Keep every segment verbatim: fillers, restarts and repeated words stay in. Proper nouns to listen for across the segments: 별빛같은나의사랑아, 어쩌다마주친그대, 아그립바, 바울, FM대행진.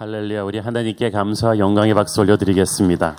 할렐루야. 우리 하나님께 감사와 영광의 박수 올려드리겠습니다.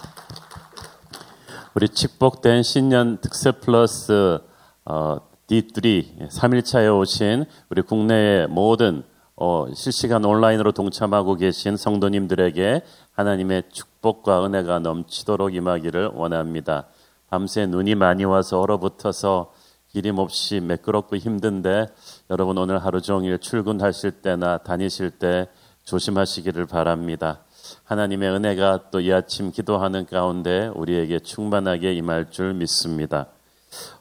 우리 축복된 신년 특새 플러스 어, 디 쓰리 삼 일차에 오신 우리 국내의 모든 어, 실시간 온라인으로 동참하고 계신 성도님들에게 하나님의 축복과 은혜가 넘치도록 임하기를 원합니다. 밤새 눈이 많이 와서 얼어붙어서 기림없이 매끄럽고 힘든데 여러분 오늘 하루 종일 출근하실 때나 다니실 때 조심하시기를 바랍니다. 하나님의 은혜가 또 이 아침 기도하는 가운데 우리에게 충만하게 임할 줄 믿습니다.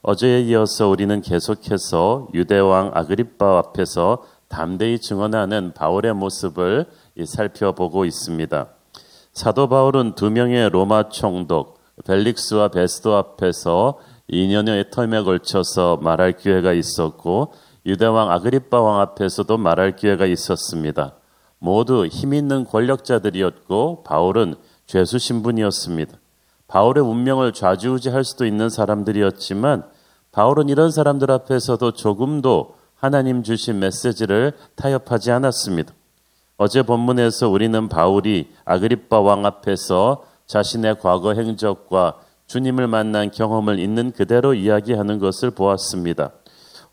어제에 이어서 우리는 계속해서 유대왕 아그립바 앞에서 담대히 증언하는 바울의 모습을 살펴보고 있습니다. 사도 바울은 두 명의 로마 총독 벨릭스와 베스도 앞에서 이 년여의 텀에 걸쳐서 말할 기회가 있었고 유대왕 아그립바 왕 앞에서도 말할 기회가 있었습니다. 모두 힘 있는 권력자들이었고 바울은 죄수 신분이었습니다. 바울의 운명을 좌지우지할 수도 있는 사람들이었지만 바울은 이런 사람들 앞에서도 조금도 하나님 주신 메시지를 타협하지 않았습니다. 어제 본문에서 우리는 바울이 아그립바 왕 앞에서 자신의 과거 행적과 주님을 만난 경험을 있는 그대로 이야기하는 것을 보았습니다.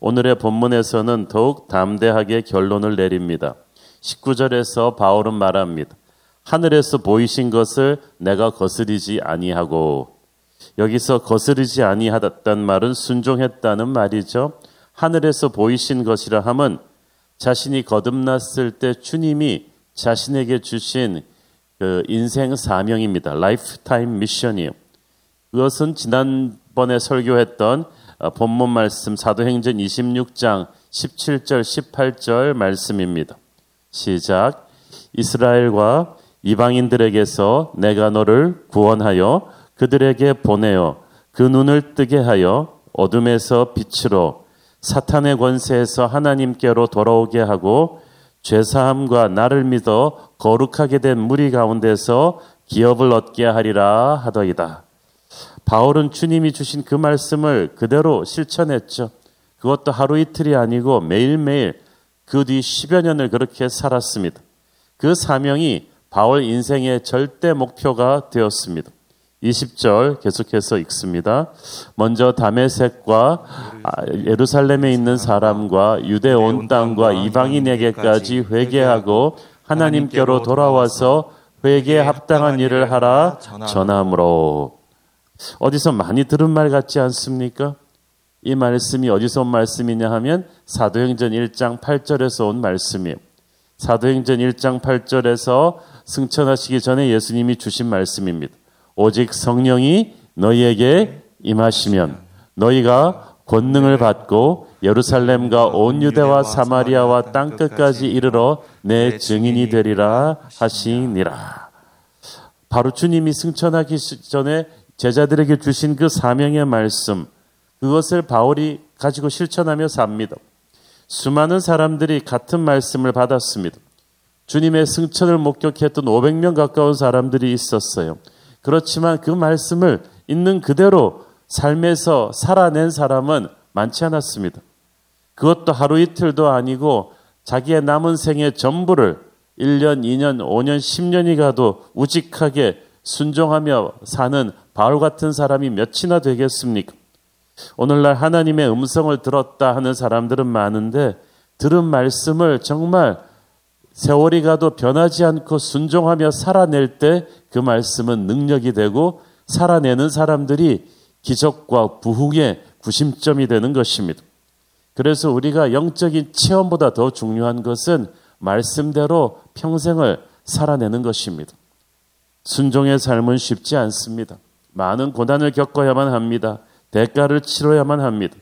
오늘의 본문에서는 더욱 담대하게 결론을 내립니다. 십구 절에서 바울은 말합니다. 하늘에서 보이신 것을 내가 거스르지 아니하고, 여기서 거스르지 아니하다는 말은 순종했다는 말이죠. 하늘에서 보이신 것이라 함은 자신이 거듭났을 때 주님이 자신에게 주신 그 인생 사명입니다. 라이프타임 미션이요. 그것은 지난번에 설교했던 본문 말씀 사도행전 이십육 장 십칠 절 십팔 절 말씀입니다. 시작. 이스라엘과 이방인들에게서 내가 너를 구원하여 그들에게 보내어 그 눈을 뜨게 하여 어둠에서 빛으로 사탄의 권세에서 하나님께로 돌아오게 하고 죄사함과 나를 믿어 거룩하게 된 무리 가운데서 기업을 얻게 하리라 하더이다. 바울은 주님이 주신 그 말씀을 그대로 실천했죠. 그것도 하루 이틀이 아니고 매일매일 그 뒤 십여 년을 그렇게 살았습니다. 그 사명이 바울 인생의 절대 목표가 되었습니다. 이십 절 계속해서 읽습니다. 먼저 다메섹과 예루살렘에 있는 사람과 유대 온 땅과 이방인에게까지 회개하고 하나님께로 돌아와서 회개에 합당한 일을 하라 전함으로. 어디서 많이 들은 말 같지 않습니까? 이 말씀이 어디서 온 말씀이냐 하면 사도행전 일 장 팔 절에서 온 말씀이에요. 사도행전 일 장 팔 절에서 승천하시기 전에 예수님이 주신 말씀입니다. 오직 성령이 너희에게 임하시면 너희가 권능을 받고 예루살렘과 온 유대와 사마리아와 땅끝까지 이르러 내 증인이 되리라 하시니라. 바로 주님이 승천하기 전에 제자들에게 주신 그 사명의 말씀, 그것을 바울이 가지고 실천하며 삽니다. 수많은 사람들이 같은 말씀을 받았습니다. 주님의 승천을 목격했던 오백 명 가까운 사람들이 있었어요. 그렇지만 그 말씀을 있는 그대로 삶에서 살아낸 사람은 많지 않았습니다. 그것도 하루 이틀도 아니고 자기의 남은 생의 전부를 일 년, 이 년, 오 년, 십 년이 가도 우직하게 순종하며 사는 바울 같은 사람이 몇이나 되겠습니까? 오늘날 하나님의 음성을 들었다 하는 사람들은 많은데 들은 말씀을 정말 세월이 가도 변하지 않고 순종하며 살아낼 때 그 말씀은 능력이 되고 살아내는 사람들이 기적과 부흥의 구심점이 되는 것입니다. 그래서 우리가 영적인 체험보다 더 중요한 것은 말씀대로 평생을 살아내는 것입니다. 순종의 삶은 쉽지 않습니다. 많은 고난을 겪어야만 합니다. 대가를 치러야만 합니다.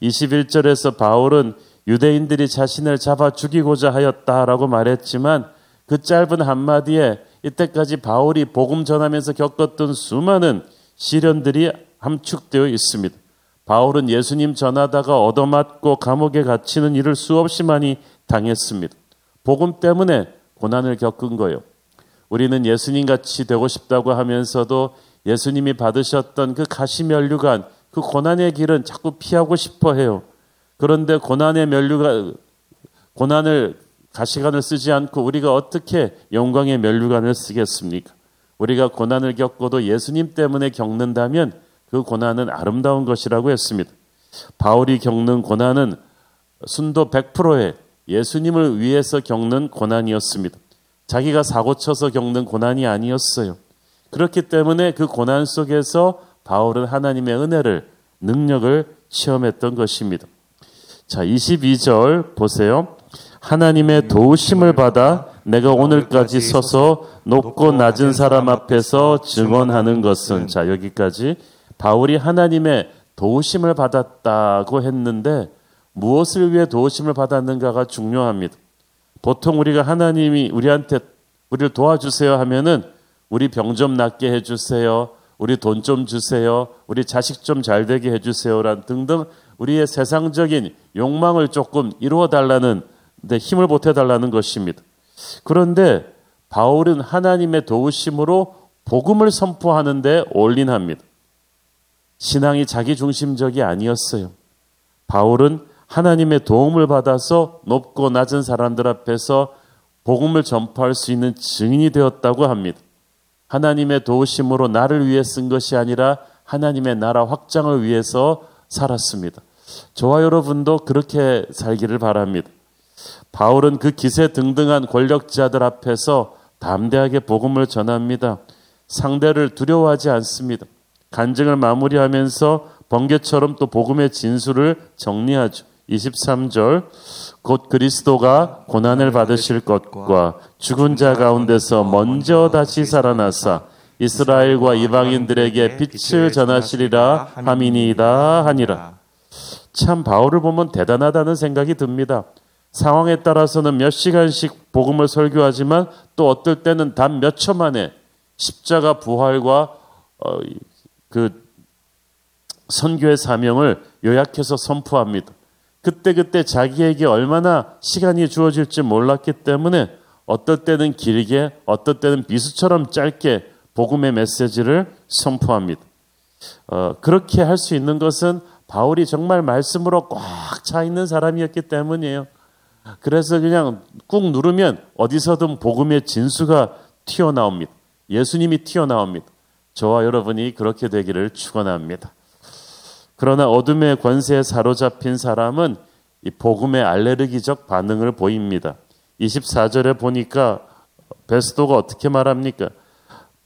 이십일 절에서 바울은 유대인들이 자신을 잡아 죽이고자 하였다라고 말했지만 그 짧은 한마디에 이때까지 바울이 복음 전하면서 겪었던 수많은 시련들이 함축되어 있습니다. 바울은 예수님 전하다가 얻어맞고 감옥에 갇히는 일을 수없이 많이 당했습니다. 복음 때문에 고난을 겪은 거예요. 우리는 예수님같이 되고 싶다고 하면서도 예수님이 받으셨던 그 가시면류관, 그 고난의 길은 자꾸 피하고 싶어 해요. 그런데 고난의 면류관, 고난을 가시관을 쓰지 않고 우리가 어떻게 영광의 면류관을 쓰겠습니까? 우리가 고난을 겪고도 예수님 때문에 겪는다면 그 고난은 아름다운 것이라고 했습니다. 바울이 겪는 고난은 순도 백 퍼센트의 예수님을 위해서 겪는 고난이었습니다. 자기가 사고쳐서 겪는 고난이 아니었어요. 그렇기 때문에 그 고난 속에서 바울은 하나님의 은혜를, 능력을 체험했던 것입니다. 자, 이십이 절 보세요. 하나님의 도우심을 받아 내가 오늘까지 서서 높고 낮은 사람 앞에서 증언하는 것은, 자, 여기까지 바울이 하나님의 도우심을 받았다고 했는데 무엇을 위해 도우심을 받았는가가 중요합니다. 보통 우리가 하나님이 우리한테 우리를 도와주세요 하면은 우리 병 좀 낫게 해주세요, 우리 돈 좀 주세요, 우리 자식 좀 잘 되게 해주세요란 등등 우리의 세상적인 욕망을 조금 이루어달라는, 데 힘을 보태달라는 것입니다. 그런데 바울은 하나님의 도우심으로 복음을 선포하는 데 올인합니다. 신앙이 자기중심적이 아니었어요. 바울은 하나님의 도움을 받아서 높고 낮은 사람들 앞에서 복음을 전파할 수 있는 증인이 되었다고 합니다. 하나님의 도우심으로 나를 위해 쓴 것이 아니라 하나님의 나라 확장을 위해서 살았습니다. 저와 여러분도 그렇게 살기를 바랍니다. 바울은 그 기세 등등한 권력자들 앞에서 담대하게 복음을 전합니다. 상대를 두려워하지 않습니다. 간증을 마무리하면서 번개처럼 또 복음의 진술을 정리하죠. 이십삼 절, 곧 그리스도가 고난을 받으실 것과 죽은 자 가운데서 먼저 다시 살아나사 이스라엘과 이방인들에게 빛을 전하시리라 함이니이다 하니라. 참 바울을 보면 대단하다는 생각이 듭니다. 상황에 따라서는 몇 시간씩 복음을 설교하지만 또 어떨 때는 단 몇 초 만에 십자가 부활과 어, 그 선교의 사명을 요약해서 선포합니다. 그때그때 자기에게 얼마나 시간이 주어질지 몰랐기 때문에 어떨 때는 길게, 어떨 때는 비수처럼 짧게 복음의 메시지를 선포합니다. 어, 그렇게 할 수 있는 것은 바울이 정말 말씀으로 꽉 차 있는 사람이었기 때문이에요. 그래서 그냥 꾹 누르면 어디서든 복음의 진수가 튀어나옵니다. 예수님이 튀어나옵니다. 저와 여러분이 그렇게 되기를 축원합니다. 그러나 어둠의 권세에 사로잡힌 사람은 이 복음의 알레르기적 반응을 보입니다. 이십사 절에 보니까 베스도가 어떻게 말합니까?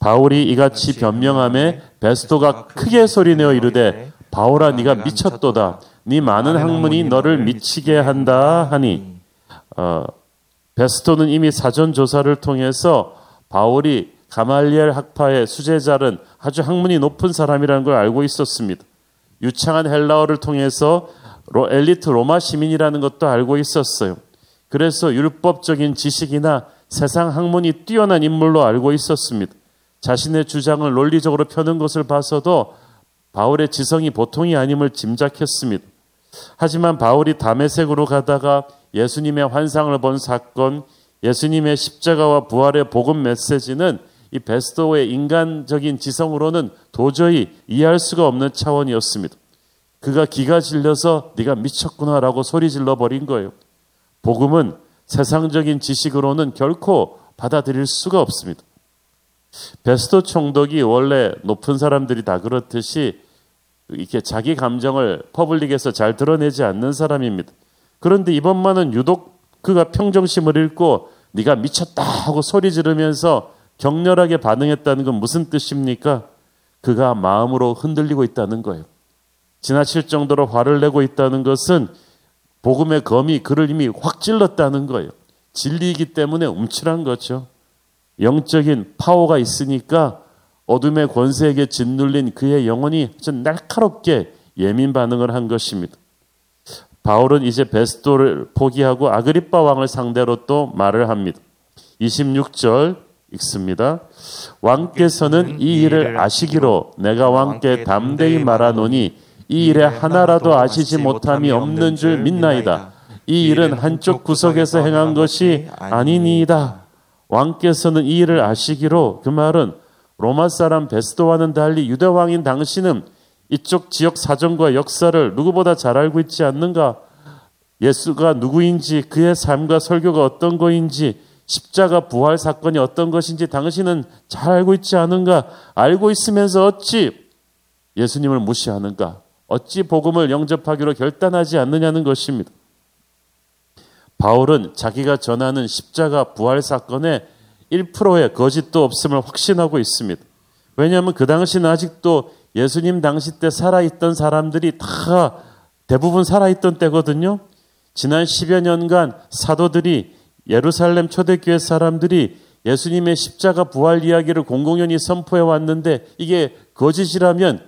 바울이 이같이 변명함에 베스도가 크게 소리내어 이르되 바울아, 네가 미쳤도다. 네 많은 학문이 너를 미치게 한다 하니. 어, 베스도는 이미 사전 조사를 통해서 바울이 가말리엘 학파의 수제자는 아주 학문이 높은 사람이라는 걸 알고 있었습니다. 유창한 헬라어를 통해서 로, 엘리트 로마 시민이라는 것도 알고 있었어요. 그래서 율법적인 지식이나 세상 학문이 뛰어난 인물로 알고 있었습니다. 자신의 주장을 논리적으로 펴는 것을 봐서도 바울의 지성이 보통이 아님을 짐작했습니다. 하지만 바울이 다메섹으로 가다가 예수님의 환상을 본 사건, 예수님의 십자가와 부활의 복음 메시지는 이 베스도의 인간적인 지성으로는 도저히 이해할 수가 없는 차원이었습니다. 그가 기가 질려서 네가 미쳤구나라고 소리질러 버린 거예요. 복음은 세상적인 지식으로는 결코 받아들일 수가 없습니다. 베스도 총독이 원래 높은 사람들이 다 그렇듯이 이렇게 자기 감정을 퍼블릭에서 잘 드러내지 않는 사람입니다. 그런데 이번만은 유독 그가 평정심을 잃고 네가 미쳤다 하고 소리 지르면서 격렬하게 반응했다는 건 무슨 뜻입니까? 그가 마음으로 흔들리고 있다는 거예요. 지나칠 정도로 화를 내고 있다는 것은 복음의 검이 그를 이미 확 찔렀다는 거예요. 진리이기 때문에 움찔한 거죠. 영적인 파워가 있으니까 어둠의 권세에게 짓눌린 그의 영혼이 아주 날카롭게 예민 반응을 한 것입니다. 바울은 이제 베스도를 포기하고 아그립바 왕을 상대로 또 말을 합니다. 이십육 절 읽습니다. 왕께서는 이 일을 아시기로 내가 왕께 담대히 말하노니 이 일에 하나라도 아시지 못함이 없는 줄 믿나이다. 이 일은 한쪽 구석에서 행한 것이 아니니이다. 왕께서는 이 일을 아시기로, 그 말은 로마 사람 베스도와는 달리 유대 왕인 당신은 이쪽 지역 사정과 역사를 누구보다 잘 알고 있지 않는가? 예수가 누구인지, 그의 삶과 설교가 어떤 거인지, 십자가 부활 사건이 어떤 것인지 당신은 잘 알고 있지 않은가? 알고 있으면서 어찌 예수님을 무시하는가? 어찌 복음을 영접하기로 결단하지 않느냐는 것입니다. 바울은 자기가 전하는 십자가 부활 사건에 일 퍼센트의 거짓도 없음을 확신하고 있습니다. 왜냐하면 그 당시는 아직도 예수님 당시 때 살아있던 사람들이 다 대부분 살아있던 때거든요. 지난 십여 년간 사도들이, 예루살렘 초대교회 사람들이 예수님의 십자가 부활 이야기를 공공연히 선포해 왔는데, 이게 거짓이라면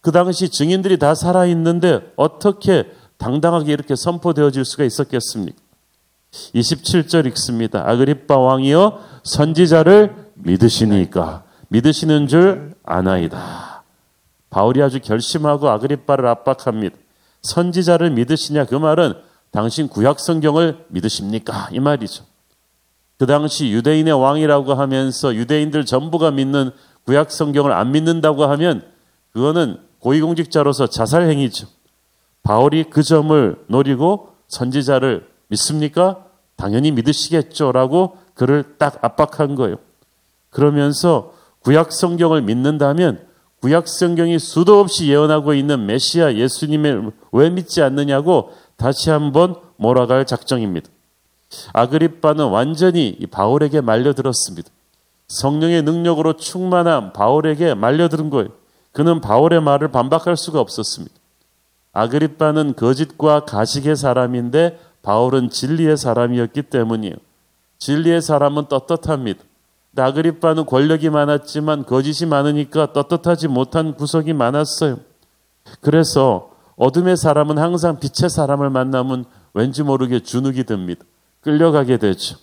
그 당시 증인들이 다 살아있는데 어떻게 당당하게 이렇게 선포되어질 수가 있었겠습니까? 이십칠 절 읽습니다. 아그립바 왕이여 선지자를 믿으시니까 믿으시는 줄 아나이다. 바울이 아주 결심하고 아그립바를 압박합니다. 선지자를 믿으시냐, 그 말은 당신 구약성경을 믿으십니까? 이 말이죠. 그 당시 유대인의 왕이라고 하면서 유대인들 전부가 믿는 구약성경을 안 믿는다고 하면 그거는 고위공직자로서 자살행위죠. 바울이 그 점을 노리고 선지자를 믿습니까? 당연히 믿으시겠죠라고 그를 딱 압박한 거예요. 그러면서 구약성경을 믿는다면 구약성경이 수도 없이 예언하고 있는 메시아 예수님을 왜 믿지 않느냐고 다시 한번 몰아갈 작정입니다. 아그립바는 완전히 바울에게 말려들었습니다. 성령의 능력으로 충만한 바울에게 말려드는 거예요. 그는 바울의 말을 반박할 수가 없었습니다. 아그립바는 거짓과 가식의 사람인데 바울은 진리의 사람이었기 때문이에요. 진리의 사람은 떳떳합니다. 아그립바는 권력이 많았지만 거짓이 많으니까 떳떳하지 못한 구석이 많았어요. 그래서 어둠의 사람은 항상 빛의 사람을 만나면 왠지 모르게 주눅이 듭니다. 끌려가게 되죠.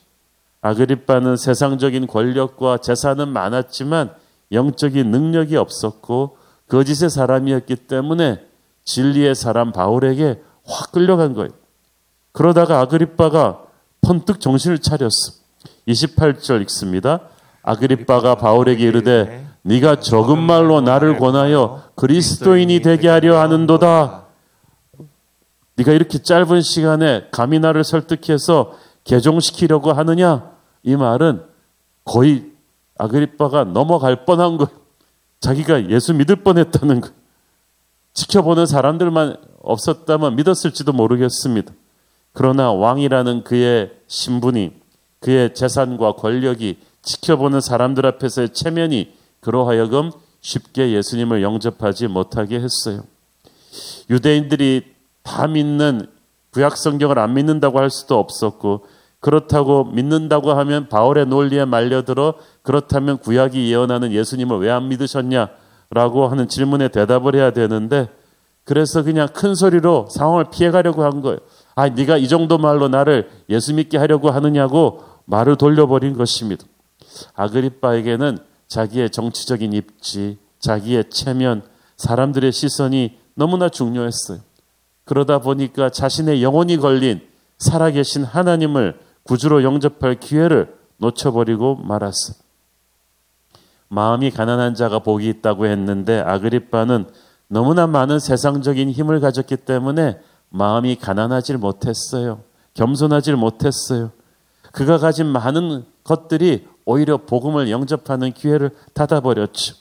아그립바는 세상적인 권력과 재산은 많았지만 영적인 능력이 없었고 거짓의 사람이었기 때문에 진리의 사람 바울에게 확 끌려간 거예요. 그러다가 아그립바가 번뜩 정신을 차렸어. 이십팔 절 읽습니다. 아그립바가 바울에게 이르되 네가 적은 말로 나를 권하여 그리스도인이 되게 하려 하는도다. 네가 이렇게 짧은 시간에 감히 나를 설득해서 개종시키려고 하느냐? 이 말은 거의 아그립바가 넘어갈 뻔한 거예요. 자기가 예수 믿을 뻔했다는 거예요. 지켜보는 사람들만 없었다면 믿었을지도 모르겠습니다. 그러나 왕이라는 그의 신분이, 그의 재산과 권력이, 지켜보는 사람들 앞에서의 체면이 그러하여금 쉽게 예수님을 영접하지 못하게 했어요. 유대인들이 다 믿는 구약성경을 안 믿는다고 할 수도 없었고, 그렇다고 믿는다고 하면 바울의 논리에 말려들어 그렇다면 구약이 예언하는 예수님을 왜 안 믿으셨냐라고 하는 질문에 대답을 해야 되는데, 그래서 그냥 큰 소리로 상황을 피해가려고 한 거예요. 아, 네가 이 정도 말로 나를 예수 믿게 하려고 하느냐고 말을 돌려버린 것입니다. 아그립바에게는 자기의 정치적인 입지, 자기의 체면, 사람들의 시선이 너무나 중요했어요. 그러다 보니까 자신의 영혼이 걸린 살아계신 하나님을 구주로 영접할 기회를 놓쳐버리고 말았어요. 마음이 가난한 자가 복이 있다고 했는데 아그립바는 너무나 많은 세상적인 힘을 가졌기 때문에 마음이 가난하질 못했어요. 겸손하질 못했어요. 그가 가진 많은 것들이 오히려 복음을 영접하는 기회를 닫아버렸죠.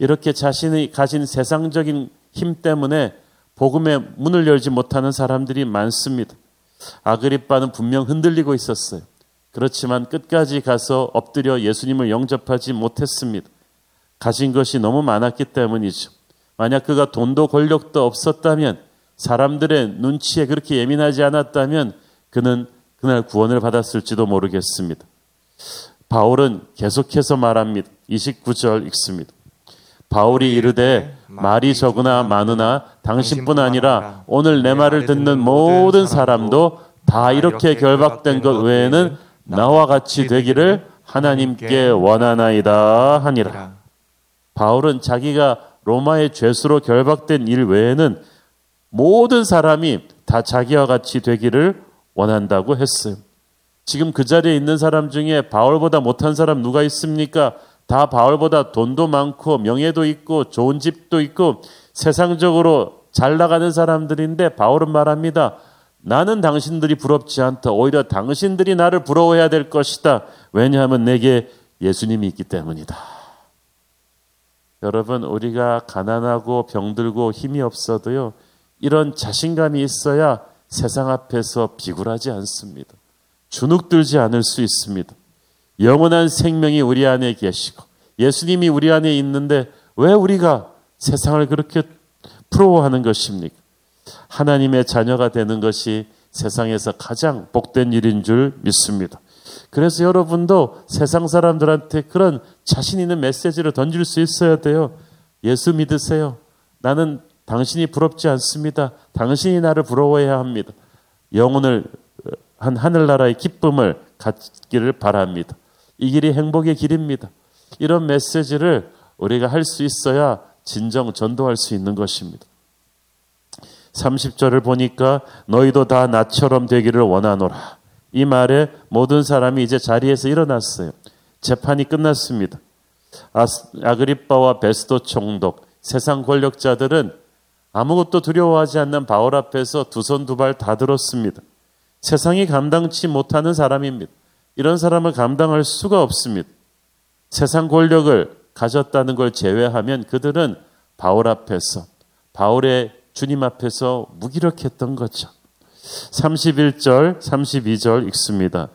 이렇게 자신이 가진 세상적인 힘 때문에 복음의 문을 열지 못하는 사람들이 많습니다. 아그립바는 분명 흔들리고 있었어요. 그렇지만 끝까지 가서 엎드려 예수님을 영접하지 못했습니다. 가진 것이 너무 많았기 때문이죠. 만약 그가 돈도 권력도 없었다면, 사람들의 눈치에 그렇게 예민하지 않았다면 그는 그날 구원을 받았을지도 모르겠습니다. 바울은 계속해서 말합니다. 이십구 절 읽습니다. 바울이 이르되 말이 적으나 많으나 당신뿐 아니라 오늘 내 말을 듣는 모든 사람도 다 이렇게 결박된 것 외에는 나와 같이 되기를 하나님께 원하나이다 하니라. 바울은 자기가 로마의 죄수로 결박된 일 외에는 모든 사람이 다 자기와 같이 되기를 원한다고 했어요. 지금 그 자리에 있는 사람 중에 바울보다 못한 사람 누가 있습니까? 다 바울보다 돈도 많고 명예도 있고 좋은 집도 있고 세상적으로 잘 나가는 사람들인데 바울은 말합니다. 나는 당신들이 부럽지 않다. 오히려 당신들이 나를 부러워해야 될 것이다. 왜냐하면 내게 예수님이 있기 때문이다. 여러분, 우리가 가난하고 병들고 힘이 없어도요, 이런 자신감이 있어야 세상 앞에서 비굴하지 않습니다. 주눅들지 않을 수 있습니다. 영원한 생명이 우리 안에 계시고 예수님이 우리 안에 있는데 왜 우리가 세상을 그렇게 부러워하는 것입니까? 하나님의 자녀가 되는 것이 세상에서 가장 복된 일인 줄 믿습니다. 그래서 여러분도 세상 사람들한테 그런 자신 있는 메시지를 던질 수 있어야 돼요. 예수 믿으세요. 나는 당신이 부럽지 않습니다. 당신이 나를 부러워해야 합니다. 영혼을 한 하늘나라의 기쁨을 갖기를 바랍니다. 이 길이 행복의 길입니다. 이런 메시지를 우리가 할 수 있어야 진정 전도할 수 있는 것입니다. 삼십 절을 보니까 너희도 다 나처럼 되기를 원하노라. 이 말에 모든 사람이 이제 자리에서 일어났어요. 재판이 끝났습니다. 아그립바와 베스도 총독, 세상 권력자들은 아무것도 두려워하지 않는 바울 앞에서 두 손 두 발 다 들었습니다. 세상이 감당치 못하는 사람입니다. 이런 사람을 감당할 수가 없습니다. 세상 권력을 가졌다는 걸 제외하면 그들은 바울 앞에서, 바울의 주님 앞에서 무기력했던 거죠. 삼십일 절, 삼십이 절 읽습니다.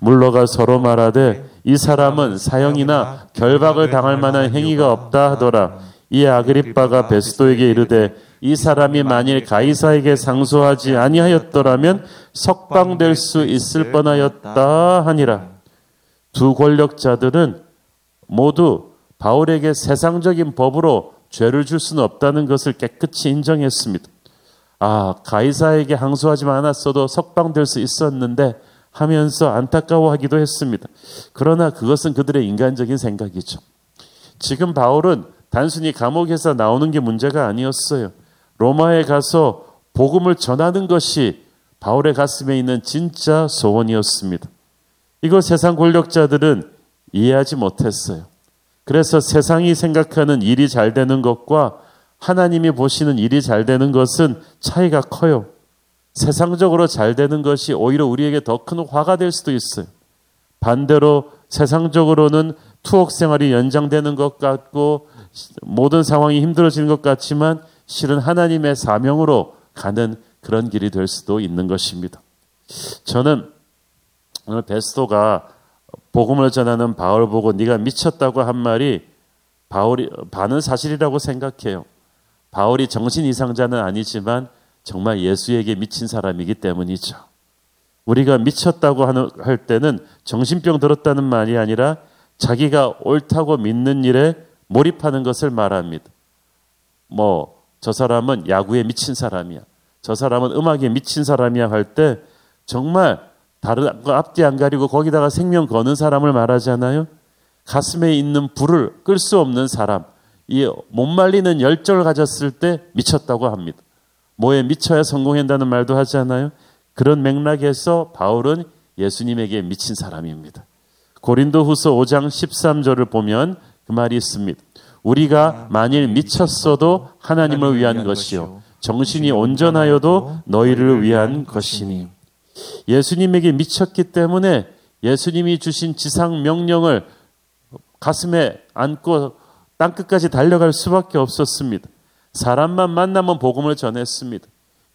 물러가 서로 말하되 이 사람은 사형이나 결박을 당할 만한 행위가 없다 하더라. 이 아그립바가 베스도에게 이르되 이 사람이 만일 가이사에게 상소하지 아니하였더라면 석방될 수 있을 뻔하였다 하니라. 두 권력자들은 모두 바울에게 세상적인 법으로 죄를 줄 수는 없다는 것을 깨끗이 인정했습니다. 아, 가이사에게 항소하지 않았어도 석방될 수 있었는데 하면서 안타까워하기도 했습니다. 그러나 그것은 그들의 인간적인 생각이죠. 지금 바울은 단순히 감옥에서 나오는 게 문제가 아니었어요. 로마에 가서 복음을 전하는 것이 바울의 가슴에 있는 진짜 소원이었습니다. 이걸 세상 권력자들은 이해하지 못했어요. 그래서 세상이 생각하는 일이 잘 되는 것과 하나님이 보시는 일이 잘 되는 것은 차이가 커요. 세상적으로 잘 되는 것이 오히려 우리에게 더 큰 화가 될 수도 있어요. 반대로 세상적으로는 투옥 생활이 연장되는 것 같고 모든 상황이 힘들어지는 것 같지만 실은 하나님의 사명으로 가는 그런 길이 될 수도 있는 것입니다. 저는 오늘 베스도가 복음을 전하는 바울 보고 네가 미쳤다고 한 말이 바울이, 반은 사실이라고 생각해요. 바울이 정신 이상자는 아니지만 정말 예수에게 미친 사람이기 때문이죠. 우리가 미쳤다고 하는, 할 때는 정신병 들었다는 말이 아니라 자기가 옳다고 믿는 일에 몰입하는 것을 말합니다. 뭐 저 사람은 야구에 미친 사람이야. 저 사람은 음악에 미친 사람이야 할 때 정말 다른 앞뒤 안 가리고 거기다가 생명 거는 사람을 말하잖아요. 가슴에 있는 불을 끌 수 없는 사람, 이 못 말리는 열정을 가졌을 때 미쳤다고 합니다. 뭐에 미쳐야 성공한다는 말도 하잖아요. 그런 맥락에서 바울은 예수님에게 미친 사람입니다. 고린도후서 오 장 십삼 절을 보면 그 말이 있습니다. 우리가 만일 미쳤어도 하나님을 위한 것이요 정신이 온전하여도 너희를 위한 것이니. 예수님에게 미쳤기 때문에 예수님이 주신 지상 명령을 가슴에 안고 땅끝까지 달려갈 수밖에 없었습니다. 사람만 만나면 복음을 전했습니다.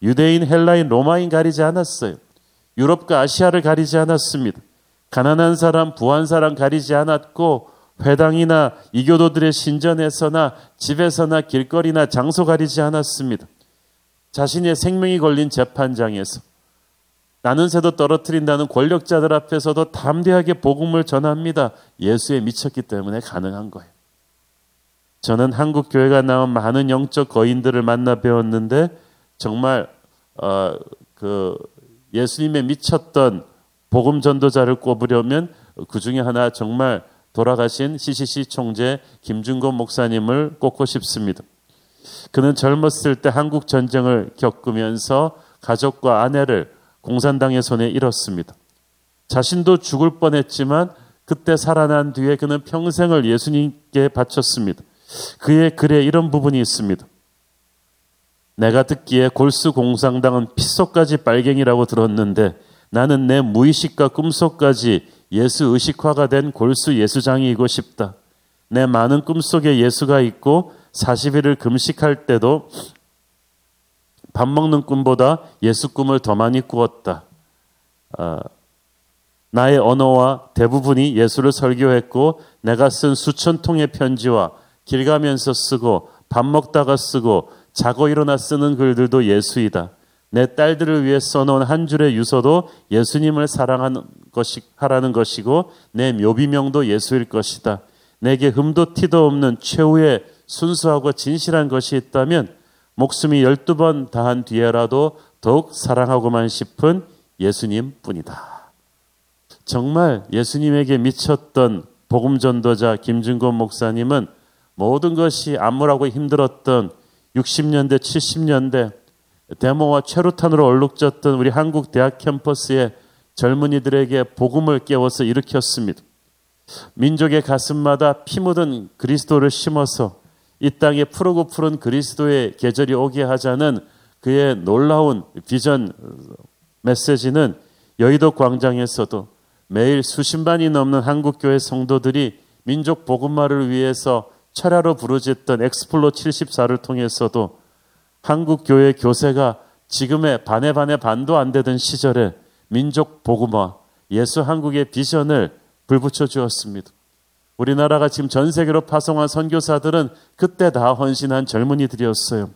유대인, 헬라인, 로마인 가리지 않았어요. 유럽과 아시아를 가리지 않았습니다. 가난한 사람, 부한 사람 가리지 않았고 회당이나 이교도들의 신전에서나 집에서나 길거리나 장소 가리지 않았습니다. 자신의 생명이 걸린 재판장에서 나는 새도 떨어뜨린다는 권력자들 앞에서도 담대하게 복음을 전합니다. 예수에 미쳤기 때문에 가능한 거예요. 저는 한국 교회가 나온 많은 영적 거인들을 만나 배웠는데 정말 어, 그 예수님에 미쳤던 복음 전도자를 꼽으려면 그 중에 하나 정말 돌아가신 씨씨씨 총재 김준건 목사님을 꼽고 싶습니다. 그는 젊었을 때 한국 전쟁을 겪으면서 가족과 아내를 공산당의 손에 잃었습니다. 자신도 죽을 뻔했지만 그때 살아난 뒤에 그는 평생을 예수님께 바쳤습니다. 그의 글에 이런 부분이 있습니다. 내가 듣기에 골수공상당은 핏속까지 빨갱이라고 들었는데 나는 내 무의식과 꿈속까지 예수 의식화가 된 골수 예수장이이고 싶다. 내 많은 꿈속에 예수가 있고 사십 일을 금식할 때도 밥 먹는 꿈보다 예수 꿈을 더 많이 꾸었다. 아, 나의 언어와 대부분이 예수를 설교했고 내가 쓴 수천 통의 편지와 길 가면서 쓰고 밥 먹다가 쓰고 자고 일어나 쓰는 글들도 예수이다. 내 딸들을 위해 써놓은 한 줄의 유서도 예수님을 사랑하는 것이, 하라는 것이고 내 묘비명도 예수일 것이다. 내게 흠도 티도 없는 최후의 순수하고 진실한 것이 있다면 목숨이 열두 번 다한 뒤에라도 더욱 사랑하고만 싶은 예수님뿐이다. 정말 예수님에게 미쳤던 복음전도자 김준곤 목사님은 모든 것이 암울하고 힘들었던 육십 년대, 칠십 년대 데모와 최루탄으로 얼룩졌던 우리 한국 대학 캠퍼스에 젊은이들에게 복음을 깨워서 일으켰습니다. 민족의 가슴마다 피 묻은 그리스도를 심어서 이 땅에 푸르고 푸른 그리스도의 계절이 오게 하자는 그의 놀라운 비전 메시지는 여의도 광장에서도 매일 수십만이 넘는 한국교회 성도들이 민족 복음화를 위해서 철야로 부르짖던 엑스플로 칠십사를 통해서도 한국교회 교세가 지금의 반의 반의 반도 안 되던 시절에 민족 복음화, 예수 한국의 비전을 불붙여 주었습니다. 우리나라가 지금 전 세계로 파송한 선교사들은 그때 다 헌신한 젊은이들이었어요.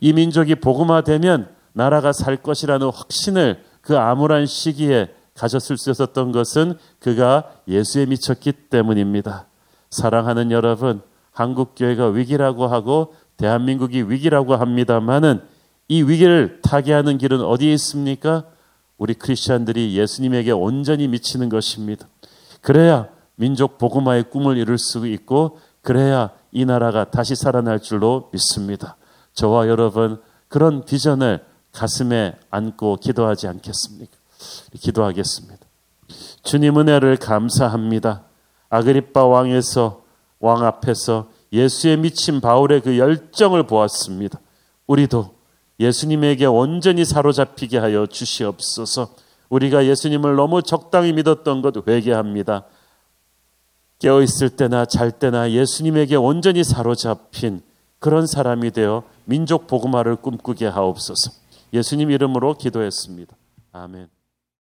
이 민족이 복음화되면 나라가 살 것이라는 확신을 그 암울한 시기에 가졌을 수 있었던 것은 그가 예수에 미쳤기 때문입니다. 사랑하는 여러분, 한국교회가 위기라고 하고 대한민국이 위기라고 합니다만은 이 위기를 타개하는 길은 어디에 있습니까? 우리 크리스천들이 예수님에게 온전히 미치는 것입니다. 그래야 민족 복음화의 꿈을 이룰 수 있고 그래야 이 나라가 다시 살아날 줄로 믿습니다. 저와 여러분 그런 비전을 가슴에 안고 기도하지 않겠습니까? 기도하겠습니다. 주님 은혜를 감사합니다. 아그립바 왕에서 왕 앞에서 예수에 미친 바울의 그 열정을 보았습니다. 우리도 예수님에게 온전히 사로잡히게 하여 주시옵소서. 우리가 예수님을 너무 적당히 믿었던 것 회개합니다. 깨어있을 때나 잘 때나 예수님에게 온전히 사로잡힌 그런 사람이 되어 민족 복음화를 꿈꾸게 하옵소서. 예수님 이름으로 기도했습니다. 아멘.